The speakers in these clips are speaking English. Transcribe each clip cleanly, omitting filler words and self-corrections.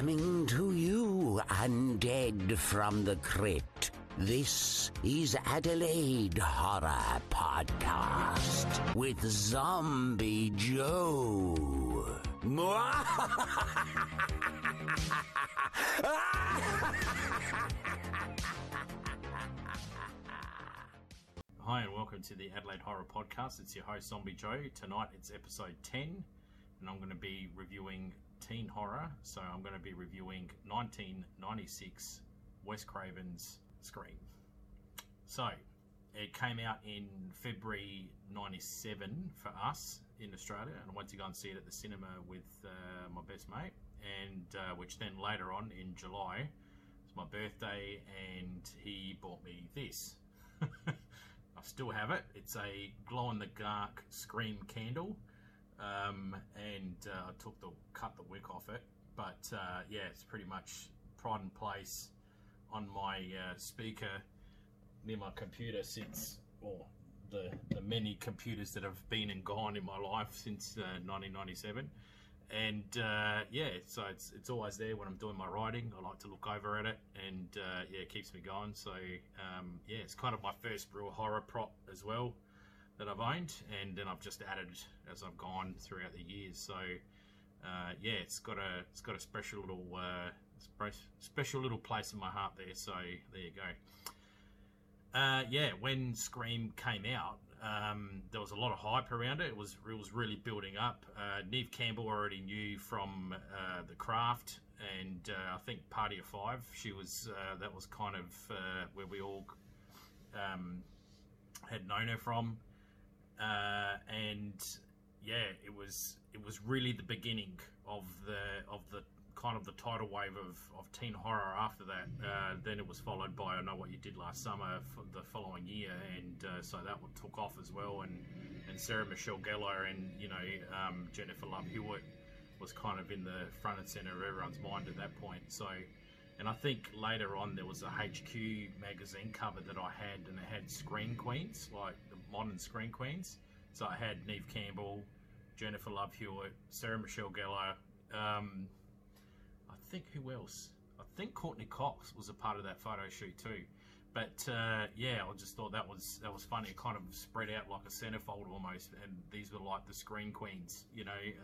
Coming to you, undead from the crypt. This is Adelaide Horror Podcast with Zombie Joe. Hi and welcome to the Adelaide Horror Podcast. It's your host, Zombie Joe. Tonight it's episode 10 and I'm going to be reviewing teen horror. So I'm going to be reviewing 1996 Wes Craven's Scream. So it came out in February 97 for us in Australia, and I went to go and see it at the cinema with my best mate, and which then later on in July was my birthday, and he bought me this. I still have it. It's a glow-in-the-dark Scream candle, and I cut the wick off it, but yeah, it's pretty much pride and place on my speaker near my computer since, or the many computers that have been and gone in my life since 1997, and yeah, so it's always there when I'm doing my writing. I like to look over at it, and yeah, it keeps me going. So yeah, it's kind of my first real horror prop as well that I've owned, and then I've just added as I've gone throughout the years. So yeah, it's got a special little place in my heart there, so there you go. Yeah, when Scream came out, there was a lot of hype around it. It was really building up. Neve Campbell already knew from The Craft, and I think Party of Five. She was that was kind of where we all had known her from, and yeah, it was really the beginning of the kind of the tidal wave of teen horror. After that, then it was followed by I Know What You Did Last Summer for the following year, and so that one took off as well, and Sarah Michelle Gellar and Jennifer Love Hewitt was kind of in the front and center of everyone's mind at that point. So, and I think later on there was a HQ magazine cover that I had, and it had Scream Queens, like the modern Scream Queens. So I had Neve Campbell, Jennifer Love Hewitt, Sarah Michelle Gellar, I think who else? I think Courtney Cox was a part of that photo shoot too. But yeah, I just thought that was funny. It kind of spread out like a centerfold almost, and these were like the Scream Queens, you know,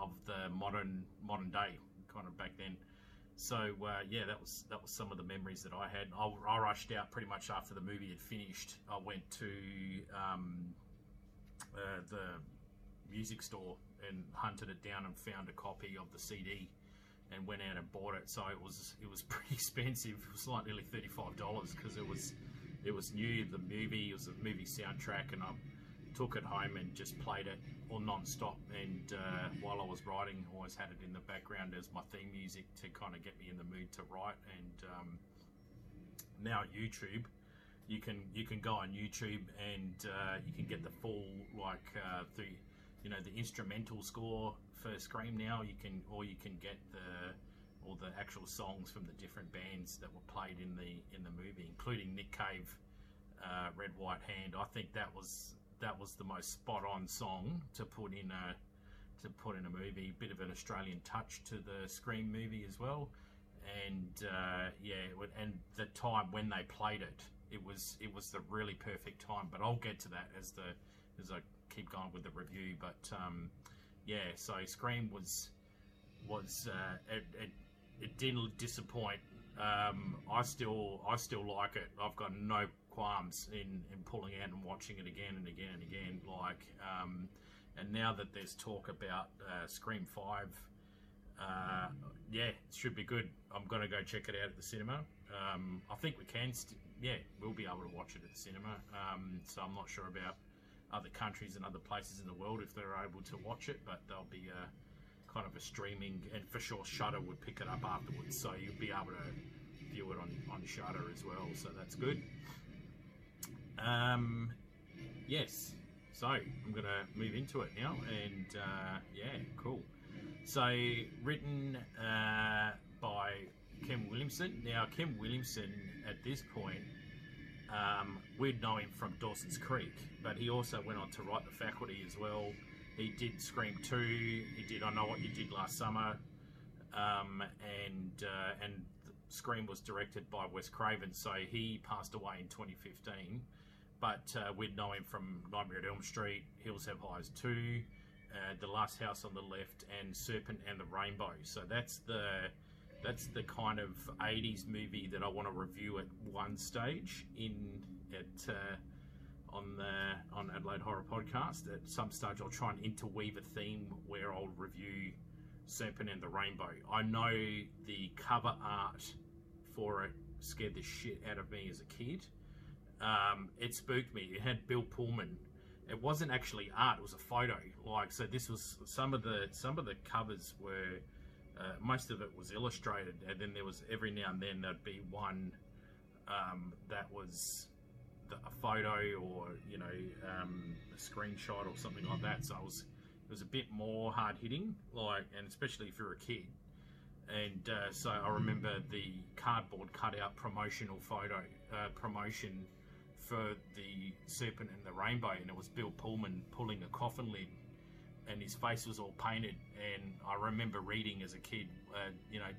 of the modern day kind of back then. So yeah, that was some of the memories that I had. I rushed out pretty much after the movie had finished. I went to the music store and hunted it down and found a copy of the CD and went out and bought it. So it was pretty expensive. It was like nearly $35 because it was new. The movie, it was a movie soundtrack, and I took it home and just played it all non-stop, and while I was writing, I always had it in the background as my theme music to kind of get me in the mood to write. And now YouTube, you can go on YouTube and you can get the full, like the instrumental score for Scream now. You can get all the actual songs from the different bands that were played in the movie, including Nick Cave, Red White Hand. I think that was the most spot on song to put in a movie. A bit of an Australian touch to the Scream movie as well. And yeah, and the time when they played it, it was the really perfect time. But I'll get to that as I keep going with the review. But yeah, so Scream was it didn't disappoint. I still like it. I've got no qualms in pulling out and watching it again and again and again. Like and now that there's talk about Scream 5, yeah, it should be good. I'm gonna go check it out at the cinema. I think we can we'll be able to watch it at the cinema. So I'm not sure about other countries and other places in the world if they're able to watch it, but there'll be a kind of a streaming, and for sure Shudder would pick it up afterwards, so you'll be able to view it on Shudder as well, so that's good. Yes, so I'm gonna move into it now, and yeah, cool. So written by Kevin Williamson. Now Kevin Williamson at this point, we'd know him from Dawson's Creek, but he also went on to write The Faculty as well. He did Scream 2, he did I Know What You Did Last Summer, And Scream was directed by Wes Craven, so he passed away in 2015. But we'd know him from Nightmare at Elm Street, Hills Have Eyes 2, The Last House on the Left, and Serpent and the Rainbow. So that's the kind of 80s movie that I want to review at one stage on Adelaide Horror Podcast. At some stage, I'll try and interweave a theme where I'll review Serpent and the Rainbow. I know the cover art for it scared the shit out of me as a kid. It spooked me. It had Bill Pullman. It wasn't actually art, it was a photo. Like, so this was, some of the covers were, most of it was illustrated, and then there was every now and then there'd be one that was a photo, or a screenshot or something like that. So it was a bit more hard hitting, like, and especially if you're a kid. And so I remember the cardboard cutout promotional photo promotion for the Serpent and the Rainbow, and it was Bill Pullman pulling a coffin lid, and his face was all painted. And I remember reading as a kid,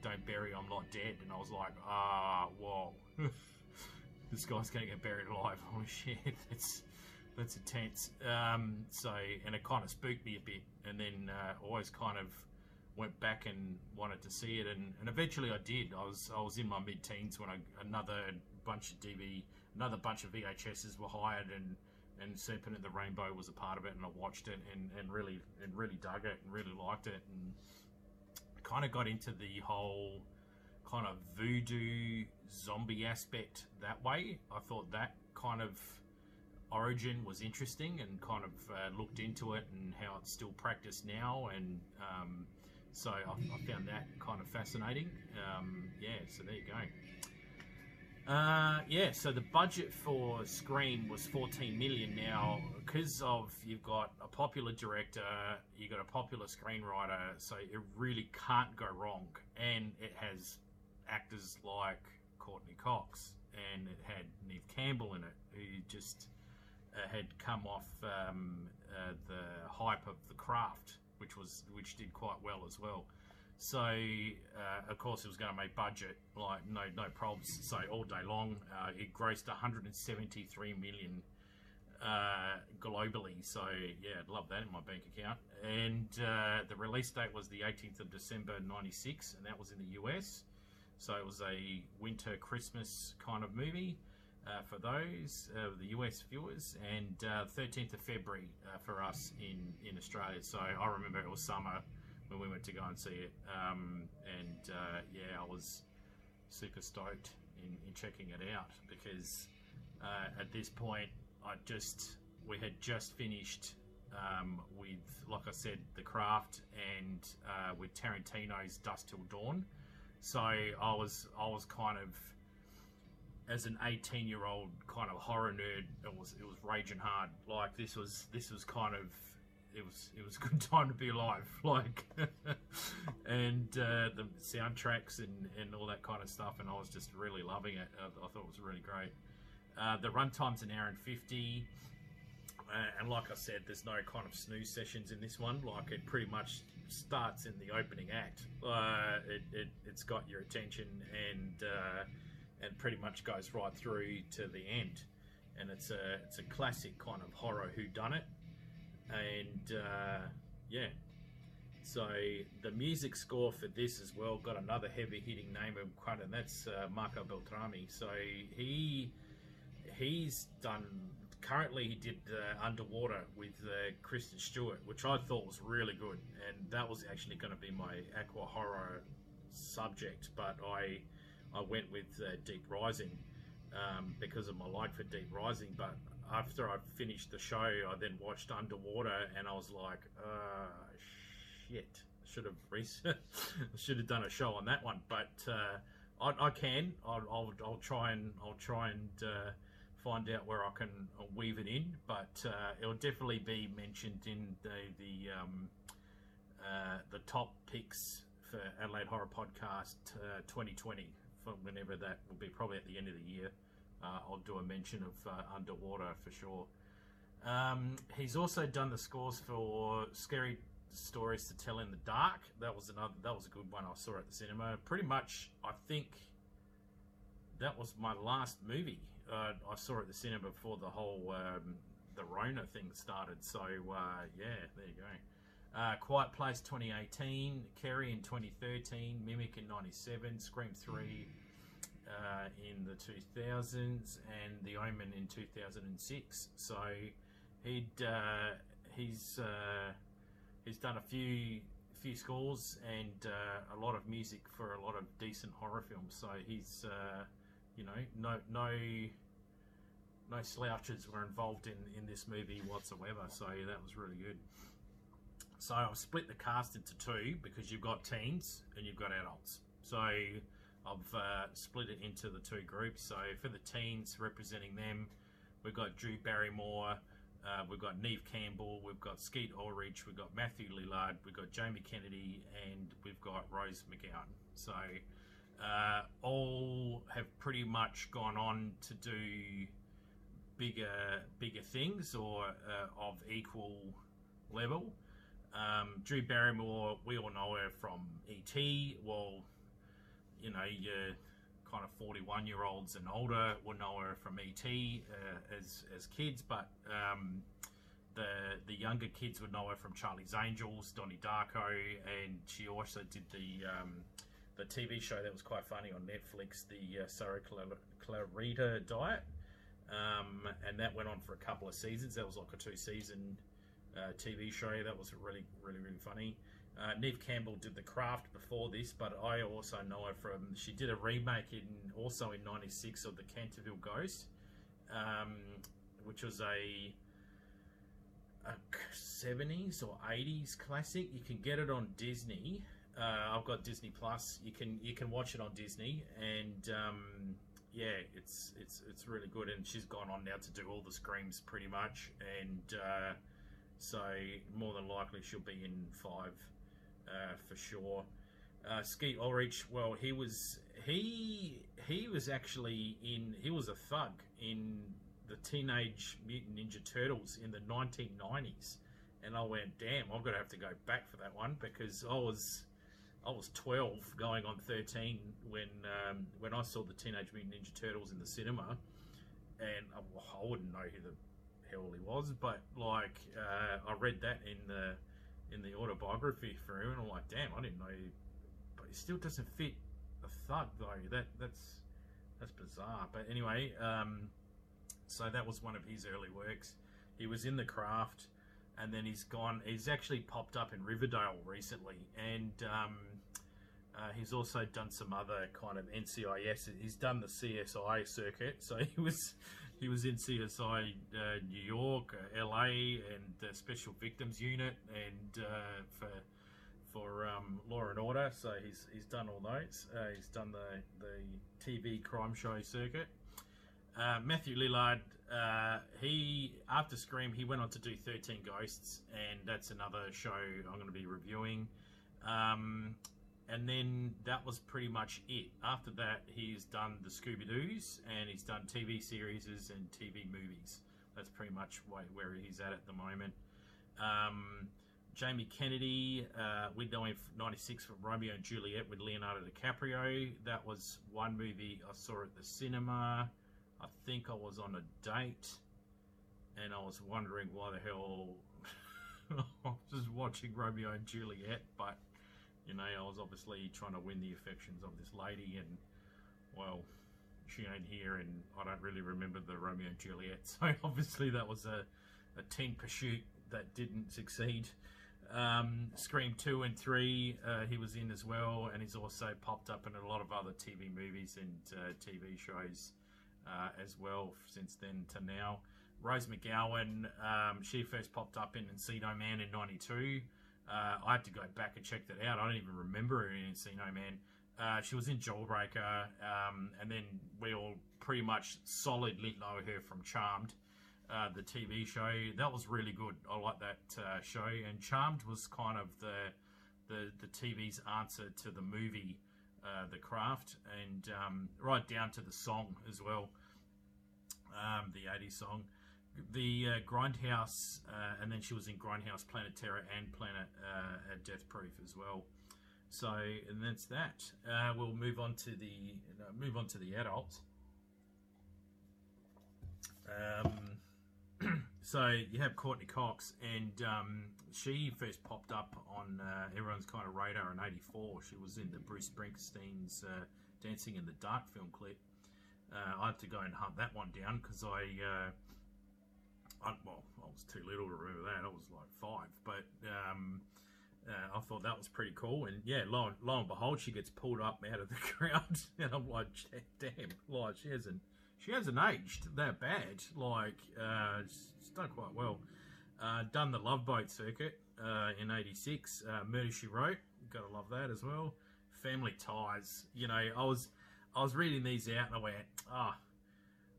"Don't bury, I'm not dead," and I was like, "Ah, whoa, this guy's gonna get buried alive! Holy shit, that's intense." And it kind of spooked me a bit, and then always kind of went back and wanted to see it, and eventually I did. I was in my mid-teens when another bunch of VHSs were hired, and Serpent and the Rainbow was a part of it, and I watched it and really dug it and really liked it, and kind of got into the whole kind of voodoo zombie aspect that way. I thought that kind of origin was interesting, and kind of looked into it and how it's still practiced now, and so I found that kind of fascinating. So there you go. So the budget for Scream was 14 million. Now, because of, you've got a popular director, you've got a popular screenwriter, so it really can't go wrong. And it has actors like Courtney Cox, and it had Neve Campbell in it, who just had come off the hype of The Craft, which did quite well as well. So of course it was going to make budget, like no problems. So all day long, it grossed 173 million globally. So yeah, I'd love that in my bank account. And the release date was the 18th of December '96, and that was in the US. So it was a winter Christmas kind of movie for those the US viewers, and 13th of February for us in Australia. So I remember it was summer when we went to go and see it, I was super stoked in checking it out, because at this point we had just finished with, like I said, The Craft, and with Tarantino's Dust Till Dawn. So I was kind of, as an 18-year-old kind of horror nerd, it was raging hard. Like, this was kind of, it was a good time to be alive. Like, and the soundtracks and all that kind of stuff, and I was just really loving it. I thought it was really great. The runtime's an hour and 50, and like I said, there's no kind of snooze sessions in this one. Like, it pretty much starts in the opening act. It's got your attention, and pretty much goes right through to the end, and it's a classic kind of horror whodunit. And so the music score for this as well got another heavy hitting name of quite, and that's Marco Beltrami. So he's done, currently he did Underwater with Kristen Stewart, which I thought was really good, and that was actually going to be my aqua horror subject, but I went with Deep Rising because of my like for Deep Rising. But after I finished the show, I then watched Underwater, and I was like, shit, I should have done a show on that one. But I'll try and find out where I can weave it in. But it'll definitely be mentioned in the top picks for Adelaide Horror Podcast 2020. Whenever that will be, probably at the end of the year, I'll do a mention of Underwater for sure. He's also done the scores for Scary Stories to Tell in the Dark. That was another. That was a good one I saw at the cinema. Pretty much, I think that was my last movie I saw at the cinema before the whole the Rona thing started. So yeah, there you go. Quiet Place 2018, Carrie in 2013, Mimic in 97, Scream 3 in the 2000s, and The Omen in 2006. So he's done a few scores and a lot of music for a lot of decent horror films. So he's you know, no slouches were involved in this movie whatsoever. So that was really good. So I've split the cast into two because you've got teens and you've got adults. So I've split it into the two groups. So for the teens, representing them, we've got Drew Barrymore. We've got Neve Campbell, we've got Skeet Ulrich, we've got Matthew Lillard, we've got Jamie Kennedy, and we've got Rose McGowan. So all have pretty much gone on to do bigger things or of equal level. Drew Barrymore, we all know her from ET. Well, you know, you're kind of 41-year-olds and older will know her from ET as kids, but the younger kids would know her from Charlie's Angels, Donnie Darko, and she also did the TV show that was quite funny on Netflix, the Sarah Clarita Diet, and that went on for a couple of seasons. That was like a 2-season TV show. That was really funny. Neve Campbell did The Craft before this, but I also know her from, she did a remake in 96 of The Canterville Ghost, which was a 70s or 80s classic. You can get it on Disney. I've got Disney Plus. You can watch it on Disney, and yeah, it's really good. And she's gone on now to do all the Screams pretty much, and so more than likely she'll be in 5. For sure. Skeet Ulrich, well, he was actually he was a thug in the Teenage Mutant Ninja Turtles in the 1990s, and I went, damn, I'm gonna have to go back for that one, because I was 12 going on 13 when I saw the Teenage Mutant Ninja Turtles in the cinema, and I wouldn't know who the hell he was, but like I read that in the autobiography for him, and I'm like, damn, I didn't know. But it still doesn't fit a thug though. That's bizarre. But anyway, so that was one of his early works. He was in The Craft, and then he's actually popped up in Riverdale recently, and he's also done some other kind of NCIS. He's done the CSI circuit, so he was in CSI New York, LA, and the Special Victims Unit, and for Law and Order. So he's done all those. He's done the TV crime show circuit. Matthew Lillard, he, after Scream, he went on to do 13 Ghosts, and that's another show I'm going to be reviewing. And then that was pretty much it. After that, he's done the Scooby-Doo's, and he's done TV series and TV movies. That's pretty much where he's at the moment. Jamie Kennedy, we know him from 96 from Romeo and Juliet with Leonardo DiCaprio. That was one movie I saw at the cinema. I think I was on a date, and I was wondering why the hell I was just watching Romeo and Juliet, but you know, I was obviously trying to win the affections of this lady, and well, she ain't here, and I don't really remember the Romeo and Juliet, so obviously that was a teen pursuit that didn't succeed. Scream 2 and 3 he was in as well, and he's also popped up in a lot of other TV movies and TV shows as well since then to now. Rose McGowan, she first popped up in Encino Man in 92. I had to go back and check that out. I don't even remember her in Encino Man. She was in Jawbreaker, and then we all pretty much solidly know her from Charmed, the TV show. That was really good. I like that show. And Charmed was kind of the TV's answer to the movie, The Craft, and right down to the song as well, the 80s song. the Grindhouse, and then she was in Grindhouse, Planet Terror, and Planet Death Proof as well. So, and that's that. We'll move on to the adults. So you have Courtney Cox, and she first popped up on everyone's kind of radar in '84. She was in the Bruce Springsteen's Dancing in the Dark film clip. I had to go and hunt that one down because I was too little to remember that. I was like 5, but I thought that was pretty cool. And yeah, lo and behold, she gets pulled up out of the ground, and I'm like, damn, like she hasn't aged that bad. Like she's done quite well. Done the Love Boat circuit in '86. Murder She Wrote, gotta love that as well. Family Ties, you know, I was reading these out and I went,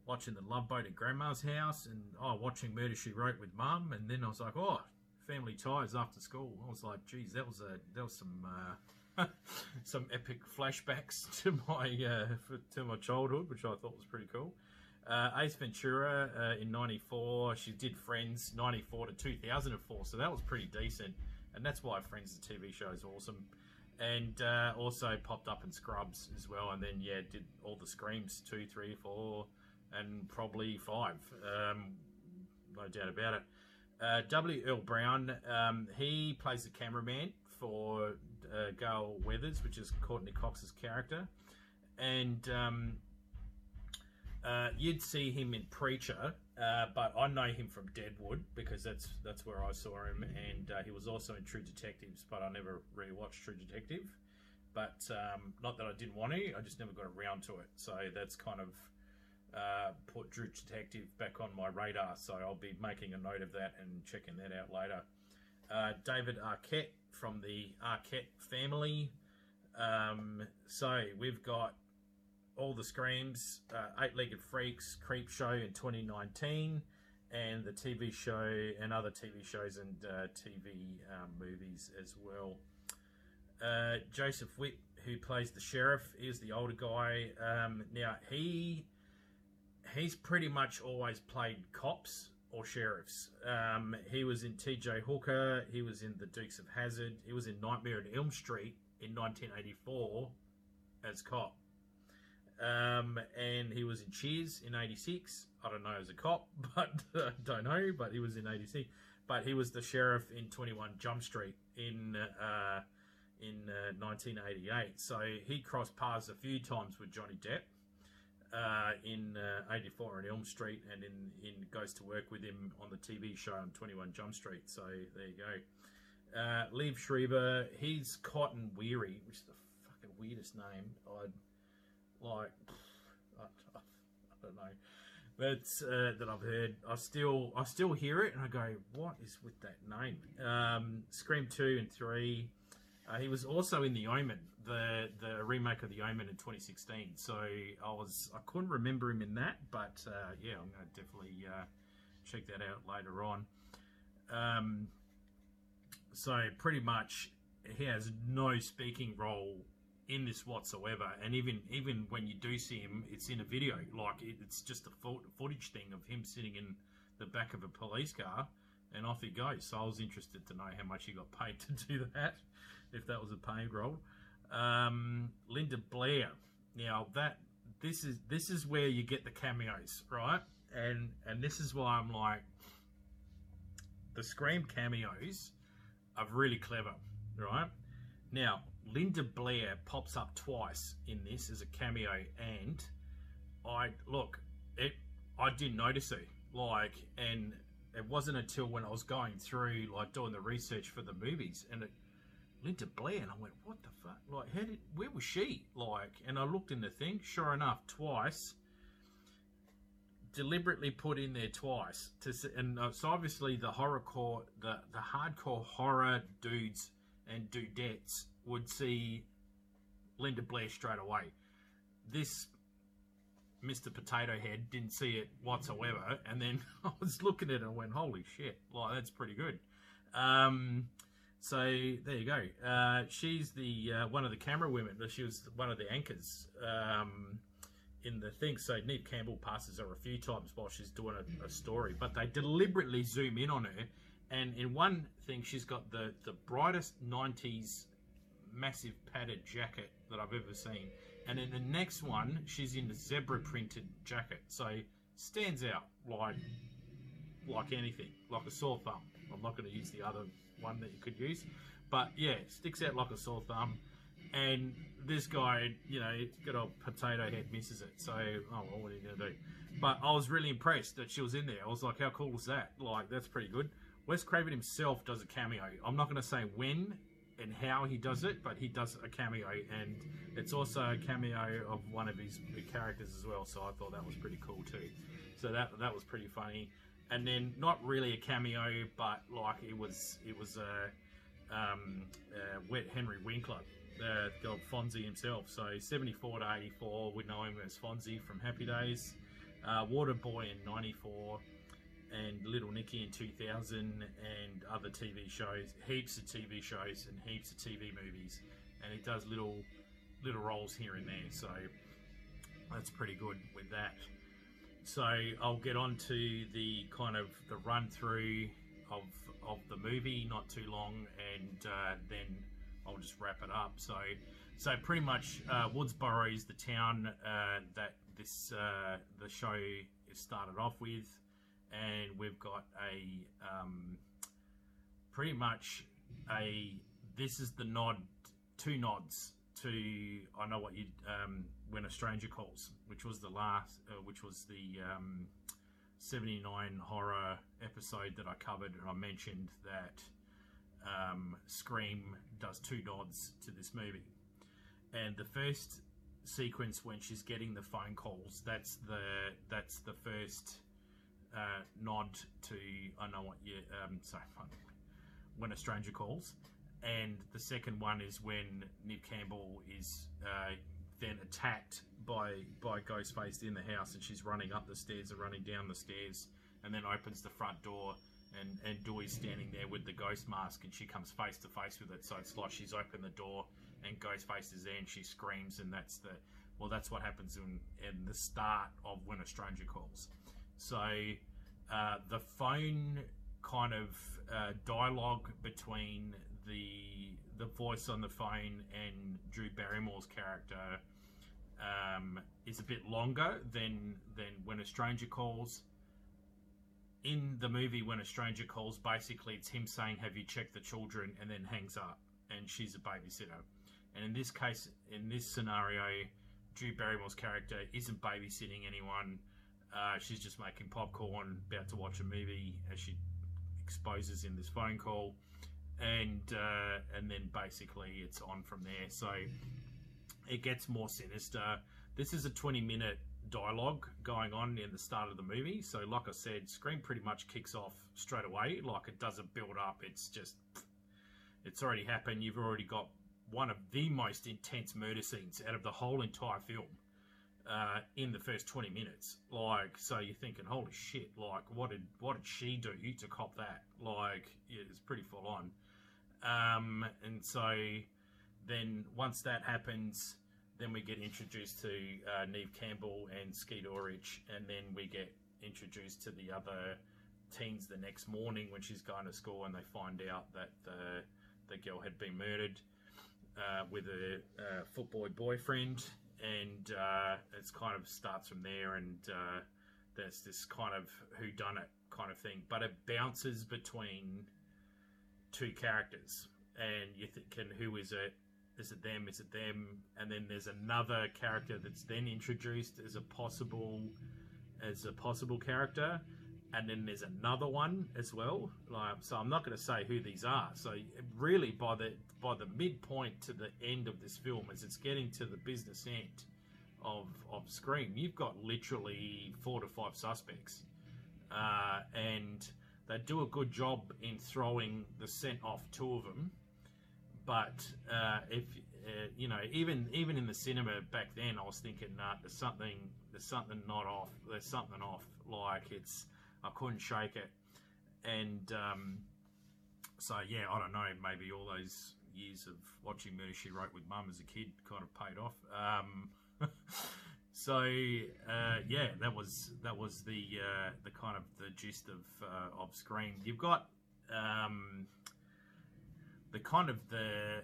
watching the Love Boat at Grandma's house and watching Murder She Wrote with Mum, and then I was like, Family Ties after school. I was like, geez, that was some some epic flashbacks to my childhood, which I thought was pretty cool. Ace Ventura in '94. She did Friends '94 to 2004, so that was pretty decent, and that's why Friends the TV show is awesome. And also popped up in Scrubs as well, and then did all the Screams 2, 3, 4, and probably 5, no doubt about it. W. Earl Brown, he plays the cameraman for Gail Weathers, which is Courtney Cox's character, and you'd see him in Preacher, but I know him from Deadwood because that's where I saw him, and he was also in True Detectives, but I never really watched True Detective. But not that I didn't want to, I just never got around to it. So that's kind of put True Detective back on my radar. So I'll be making a note of that and checking that out later. David Arquette from the Arquette family. So we've got all the Screams, Eight-Legged Freaks, Creep Show in 2019, and the TV show and other TV shows and TV movies as well. Joseph Whipp, who plays the sheriff, is the older guy. Now he's pretty much always played cops or sheriffs. He was in T.J. Hooker. He was in The Dukes of Hazzard. He was in Nightmare on Elm Street in 1984 as cop. And he was in Cheers in '86. I don't know as a cop, but don't know. But he was in '86. But he was the sheriff in 21 Jump Street in 1988. So he crossed paths a few times with Johnny Depp in '84 on Elm Street, and in goes to work with him on the TV show on 21 Jump Street. So there you go. Liev Schreiber. He's Cotton Weary, which is the fucking weirdest name. I don't know. That's that I've heard. I still hear it and I go, what is with that name? Scream 2 and 3. He was also in The Omen, the remake of The Omen in 2016. So I couldn't remember him in that, but I'm going to definitely check that out later on. So pretty much he has no speaking role in this whatsoever, and even when you do see him, it's in a video. Like it's just a footage thing of him sitting in the back of a police car, and off he goes. So I was interested to know how much he got paid to do that, if that was a paid role. Linda Blair. Now this is where you get the cameos, right? And this is why I'm like, the Scream cameos are really clever, right? Now, Linda Blair pops up twice in this as a cameo, and I didn't notice her. Like, and it wasn't until when I was going through, like, doing the research for the movies, and Linda Blair, and I went, what the fuck? Like, where was she? Like, and I looked in the thing, sure enough, twice. Deliberately put in there twice to see, and so obviously the hardcore horror dudes and dudettes would see Linda Blair straight away. This Mr. Potato Head didn't see it whatsoever, and then I was looking at it and went, holy shit, like, that's pretty good. So there you go. She's the one of the camera women. She was one of the anchors in the thing. So Neve Campbell passes her a few times while she's doing a story, but they deliberately zoom in on her. And in one thing, she's got the brightest 90s massive padded jacket that I've ever seen. And in the next one, she's in a zebra printed jacket. So stands out like anything, like a sore thumb. I'm not going to use the other one that you could use. But yeah, sticks out like a sore thumb. And this guy, you know, good old potato head misses it. So, oh, well, what are you going to do? But I was really impressed that she was in there. I was like, how cool is that? Like, that's pretty good. Wes Craven himself does a cameo. I'm not going to say when and how he does it, but he does a cameo, and it's also a cameo of one of his characters as well, so I thought that was pretty cool too. So that was pretty funny. And then not really a cameo, but like it was Wet Henry Winkler, the old Fonzie himself. So 74 to 84, we know him as Fonzie from Happy Days, Waterboy in 94, and Little Nicky in 2000, and other TV shows, heaps of TV shows and heaps of TV movies, and he does little roles here and there, so that's pretty good with that. So I'll get on to the kind of the run through of the movie, not too long, and then I'll just wrap it up. So pretty much Woodsboro is the town that this the show is started off with. And we've got a pretty much a, this is the nod, two nods to I Know What You When a Stranger Calls, which was the last, which was the 79 horror episode that I covered, and I mentioned that Scream does two nods to this movie. And the first sequence when she's getting the phone calls, that's the first nod to I Know What You When a Stranger Calls. And the second one is when Neve Campbell is then attacked by Ghostface in the house, and she's running up the stairs and running down the stairs, and then opens the front door, and Dewey's standing there with the ghost mask, and she comes face to face with it. So it's like she's opened the door and Ghostface is there and she screams, and that's what happens in the start of When a Stranger Calls. So the phone kind of dialogue between the voice on the phone and Drew Barrymore's character is a bit longer than When a Stranger Calls. In the movie When a Stranger Calls, basically it's him saying, "Have you checked the children?" and then hangs up, and she's a babysitter. And in this case, in this scenario, Drew Barrymore's character isn't babysitting anyone. She's just making popcorn, about to watch a movie, as she exposes in this phone call, and then basically it's on from there. So it gets more sinister. This is a 20-minute dialogue going on in the start of the movie. So like I said, Scream pretty much kicks off straight away. Like, it doesn't build up. It's just, it's already happened. You've already got one of the most intense murder scenes out of the whole entire film. In the first 20 minutes, like, so you're thinking, holy shit, like, what did she do to cop that? Like, yeah, it's pretty full on. And so then once that happens, then we get introduced to Neve Campbell and Skeet Ulrich, and then we get introduced to the other teens the next morning when she's going to school, and they find out that the girl had been murdered with her football boyfriend. And it's kind of starts from there, and there's this kind of whodunit kind of thing, but it bounces between two characters, and you're thinking, who is it? Is it them? Is it them? And then there's another character that's then introduced as a possible character, and then there's another one as well. Like, so I'm not going to say who these are. So really, by the midpoint to the end of this film, as it's getting to the business end of Scream, you've got literally 4 to 5 suspects, and they do a good job in throwing the scent off two of them. But you know, even in the cinema back then, I was thinking, nah, there's something not off. There's something off. Like, it's, I couldn't shake it. And so yeah, I don't know, maybe all those years of watching Murder, She Wrote with Mum as a kid kind of paid off. So yeah, that was the kind of the gist of Scream. You've got the kind of the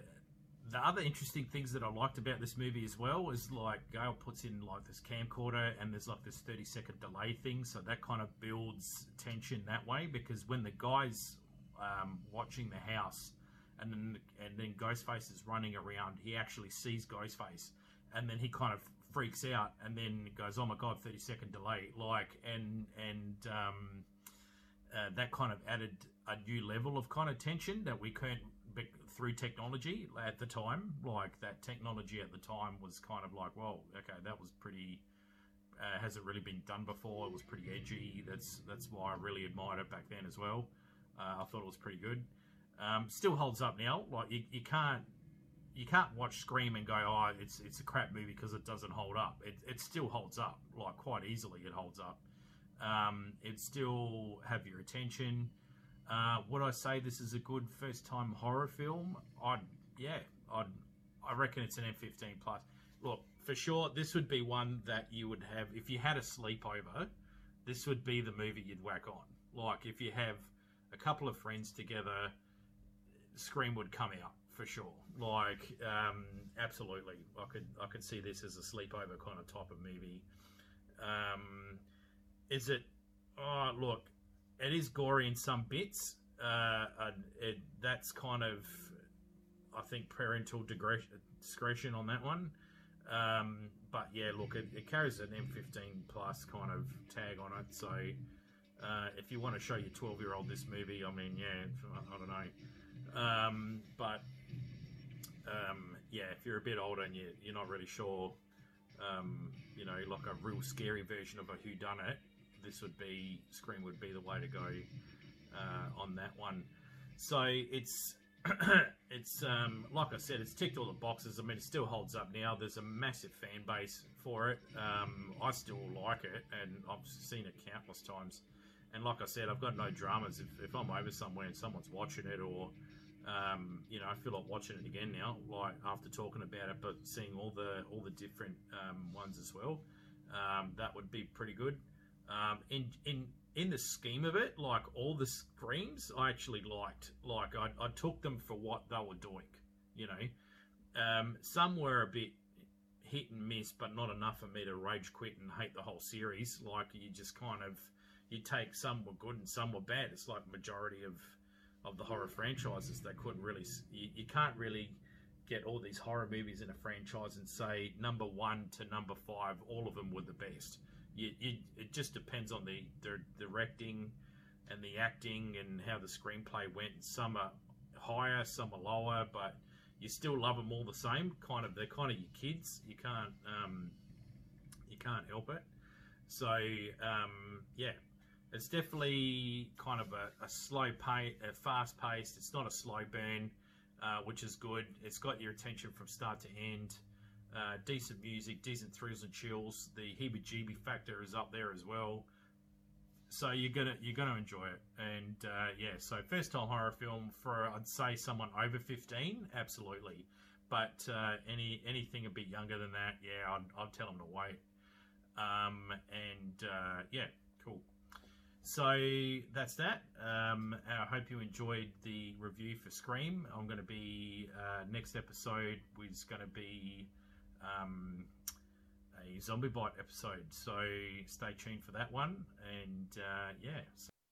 other interesting things that I liked about this movie as well is like Gale puts in like this camcorder and there's like this 30-second delay thing, so that kind of builds tension that way, because when the guy's watching the house and then Ghostface is running around, he actually sees Ghostface and then he kind of freaks out and then goes, oh my god, 30-second delay, like, and that kind of added a new level of kind of tension that we couldn't through technology at the time. Like that technology at the time was kind of like, well, okay, that was pretty hasn't really been done before, it was pretty edgy. That's why I really admired it back then as well. I thought it was pretty good. Still holds up now. Like you can't watch Scream and go, oh, it's a crap movie, because it doesn't hold up. It still holds up, like quite easily it holds up. It still have your attention. Would I say this is a good first-time horror film? I reckon it's an M15 plus. Look, for sure, this would be one that you would have, if you had a sleepover, this would be the movie you'd whack on. Like, if you have a couple of friends together, Scream would come out, for sure. Like, absolutely. I could see this as a sleepover kind of type of movie. Is it... Oh, look... It is gory in some bits. That's kind of, I think, parental discretion on that one. But yeah, look, it carries an M15 plus kind of tag on it. So if you want to show your 12-year-old this movie, I mean, yeah, I don't know. Yeah, if you're a bit older and you're not really sure, you know, like a real scary version of a whodunit, this would be, Scream would be the way to go on that one. So it's it's like I said, it's ticked all the boxes. I mean, it still holds up now. There's a massive fan base for it. I still like it, and I've seen it countless times. And like I said, I've got no dramas. If I'm over somewhere and someone's watching it, or you know, I feel like watching it again now, like after talking about it, but seeing all the different ones as well, that would be pretty good. In the scheme of it, like all the Screams, I actually liked. Like I took them for what they were doing, you know. Some were a bit hit and miss, but not enough for me to rage quit and hate the whole series. Like you just kind of, you take, some were good and some were bad. It's like majority of the horror franchises, they couldn't really, you can't really get all these horror movies in a franchise and say number 1 to number 5, all of them were the best. It just depends on the directing and the acting and how the screenplay went. Some are higher, some are lower, but you still love them all the same. Kind of, they're kind of your kids. You can't help it. So yeah, it's definitely kind of a slow pace, a fast paced. It's not a slow burn, which is good. It's got your attention from start to end. Decent music, decent thrills and chills. The heebie-jeebie factor is up there as well, so you're gonna enjoy it. And yeah, so first-time horror film for, I'd say, someone over 15, absolutely. But anything a bit younger than that, yeah, I'd tell them to wait. Yeah, cool. So that's that. I hope you enjoyed the review for Scream. I'm going to be next episode is going to be a Zombie Bite episode, so stay tuned for that one. And yeah.